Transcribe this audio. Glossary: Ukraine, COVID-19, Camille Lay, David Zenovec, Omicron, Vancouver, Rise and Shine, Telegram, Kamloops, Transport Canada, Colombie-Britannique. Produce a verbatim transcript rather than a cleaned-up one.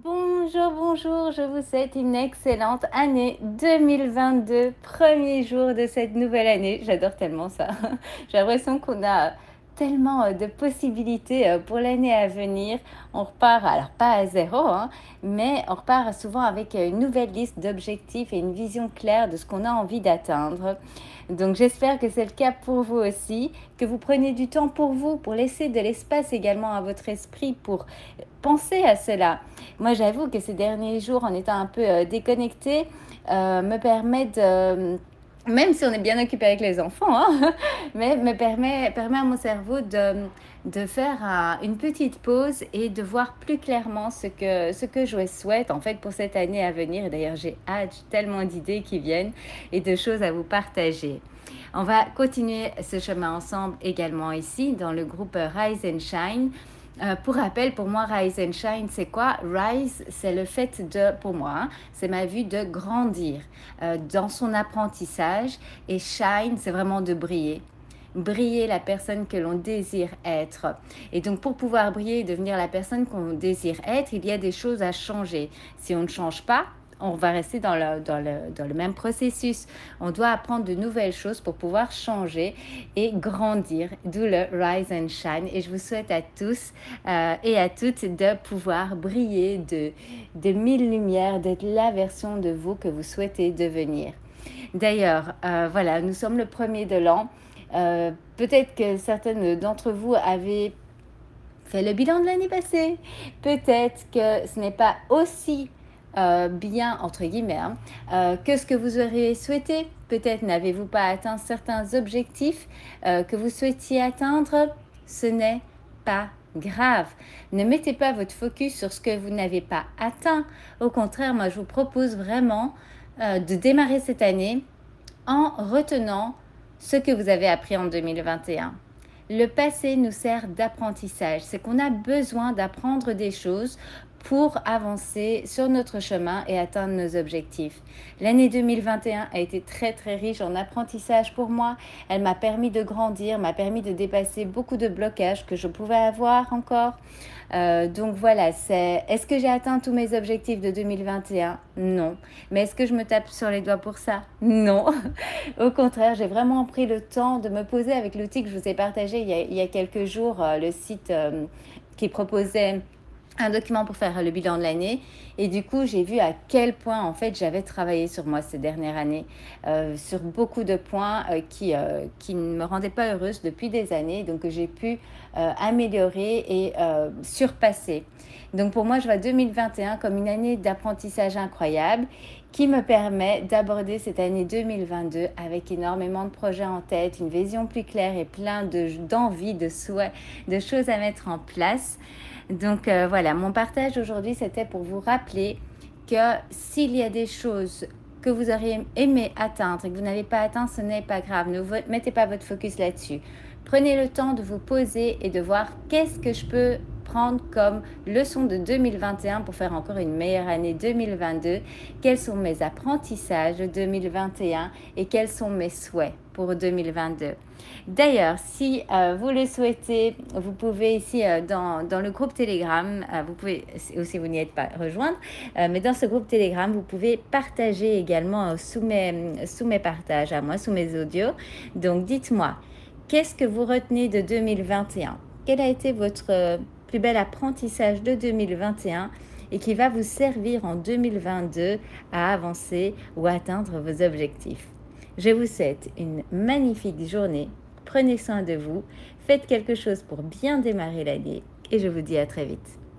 Bonjour, bonjour, je vous souhaite une excellente année deux mille vingt-deux, premier jour de cette nouvelle année. J'adore tellement ça. J'ai l'impression qu'on a tellement de possibilités pour l'année à venir. On repart, alors pas à zéro, hein, mais on repart souvent avec une nouvelle liste d'objectifs et une vision claire de ce qu'on a envie d'atteindre. Donc j'espère que c'est le cas pour vous aussi, que vous prenez du temps pour vous, pour laisser de l'espace également à votre esprit pour penser à cela. Moi j'avoue que ces derniers jours, en étant un peu euh, déconnectée, euh, me permettent, euh, même si on est bien occupé avec les enfants, hein, mais me permet, permet à mon cerveau de, de faire un, une petite pause et de voir plus clairement ce que, ce que je souhaite en fait pour cette année à venir. Et d'ailleurs j'ai hâte, j'ai tellement d'idées qui viennent et de choses à vous partager. On va continuer ce chemin ensemble également ici dans le groupe Rise and Shine. Euh, pour rappel, pour moi, Rise and Shine, c'est quoi? Rise, c'est le fait de, pour moi, hein, c'est ma vue de grandir euh, dans son apprentissage, et Shine, c'est vraiment de briller. Briller la personne que l'on désire être. Et donc, pour pouvoir briller et devenir la personne qu'on désire être, il y a des choses à changer. Si on ne change pas, on va rester dans le, dans, le, dans le même processus. On doit apprendre de nouvelles choses pour pouvoir changer et grandir, d'où le Rise and Shine. Et je vous souhaite à tous euh, et à toutes de pouvoir briller de, de mille lumières, d'être la version de vous que vous souhaitez devenir. D'ailleurs, euh, voilà, nous sommes le premier de l'an. Euh, peut-être que certaines d'entre vous avaient fait le bilan de l'année passée. Peut-être que ce n'est pas aussi Euh, bien entre guillemets hein, euh, que ce que vous auriez souhaité. Peut-être n'avez-vous pas atteint certains objectifs euh, que vous souhaitiez atteindre. Ce n'est pas grave. Ne mettez pas votre focus sur ce que vous n'avez pas atteint. Au contraire, moi je vous propose vraiment euh, de démarrer cette année en retenant ce que vous avez appris en deux mille vingt et un. Le passé nous sert d'apprentissage. C'est qu'on a besoin d'apprendre des choses pour avancer sur notre chemin et atteindre nos objectifs. L'année deux mille vingt et un a été très très riche en apprentissage pour moi. Elle m'a permis de grandir, m'a permis de dépasser beaucoup de blocages que je pouvais avoir encore. Euh, donc voilà, c'est... Est-ce que j'ai atteint tous mes objectifs de deux mille vingt et un? Non. Mais est-ce que je me tape sur les doigts pour ça? Non. Au contraire, j'ai vraiment pris le temps de me poser avec l'outil que je vous ai partagé il y a, il y a quelques jours, le site euh, qui proposait un document pour faire le bilan de l'année, et du coup j'ai vu à quel point en fait j'avais travaillé sur moi ces dernières années, euh, sur beaucoup de points euh, qui, euh, qui ne me rendaient pas heureuse depuis des années, donc que j'ai pu euh, améliorer et euh, surpasser. Donc pour moi je vois deux mille vingt et un comme une année d'apprentissage incroyable qui me permet d'aborder cette année deux mille vingt-deux avec énormément de projets en tête, une vision plus claire et plein de, d'envie, de souhaits, de choses à mettre en place. Donc euh, voilà, mon partage aujourd'hui, c'était pour vous rappeler que s'il y a des choses que vous auriez aimé atteindre et que vous n'avez pas atteint, ce n'est pas grave. Ne vous mettez pas votre focus là-dessus. Prenez le temps de vous poser et de voir qu'est-ce que je peux prendre comme leçon de deux mille vingt et un pour faire encore une meilleure année deux mille vingt-deux. Quels sont mes apprentissages de deux mille vingt et un et quels sont mes souhaits pour deux mille vingt-deux. D'ailleurs, si euh, vous le souhaitez, vous pouvez ici euh, dans, dans le groupe Telegram, euh, vous pouvez, ou si vous n'y êtes pas, rejoindre, euh, mais dans ce groupe Telegram, vous pouvez partager également euh, sous, mes, sous mes partages à moi, sous mes audios. Donc, dites-moi, qu'est-ce que vous retenez de deux mille vingt et un? Quel a été votre euh, plus bel apprentissage de deux mille vingt et un et qui va vous servir en deux mille vingt-deux à avancer ou à atteindre vos objectifs? Je vous souhaite une magnifique journée, prenez soin de vous, faites quelque chose pour bien démarrer l'année et je vous dis à très vite.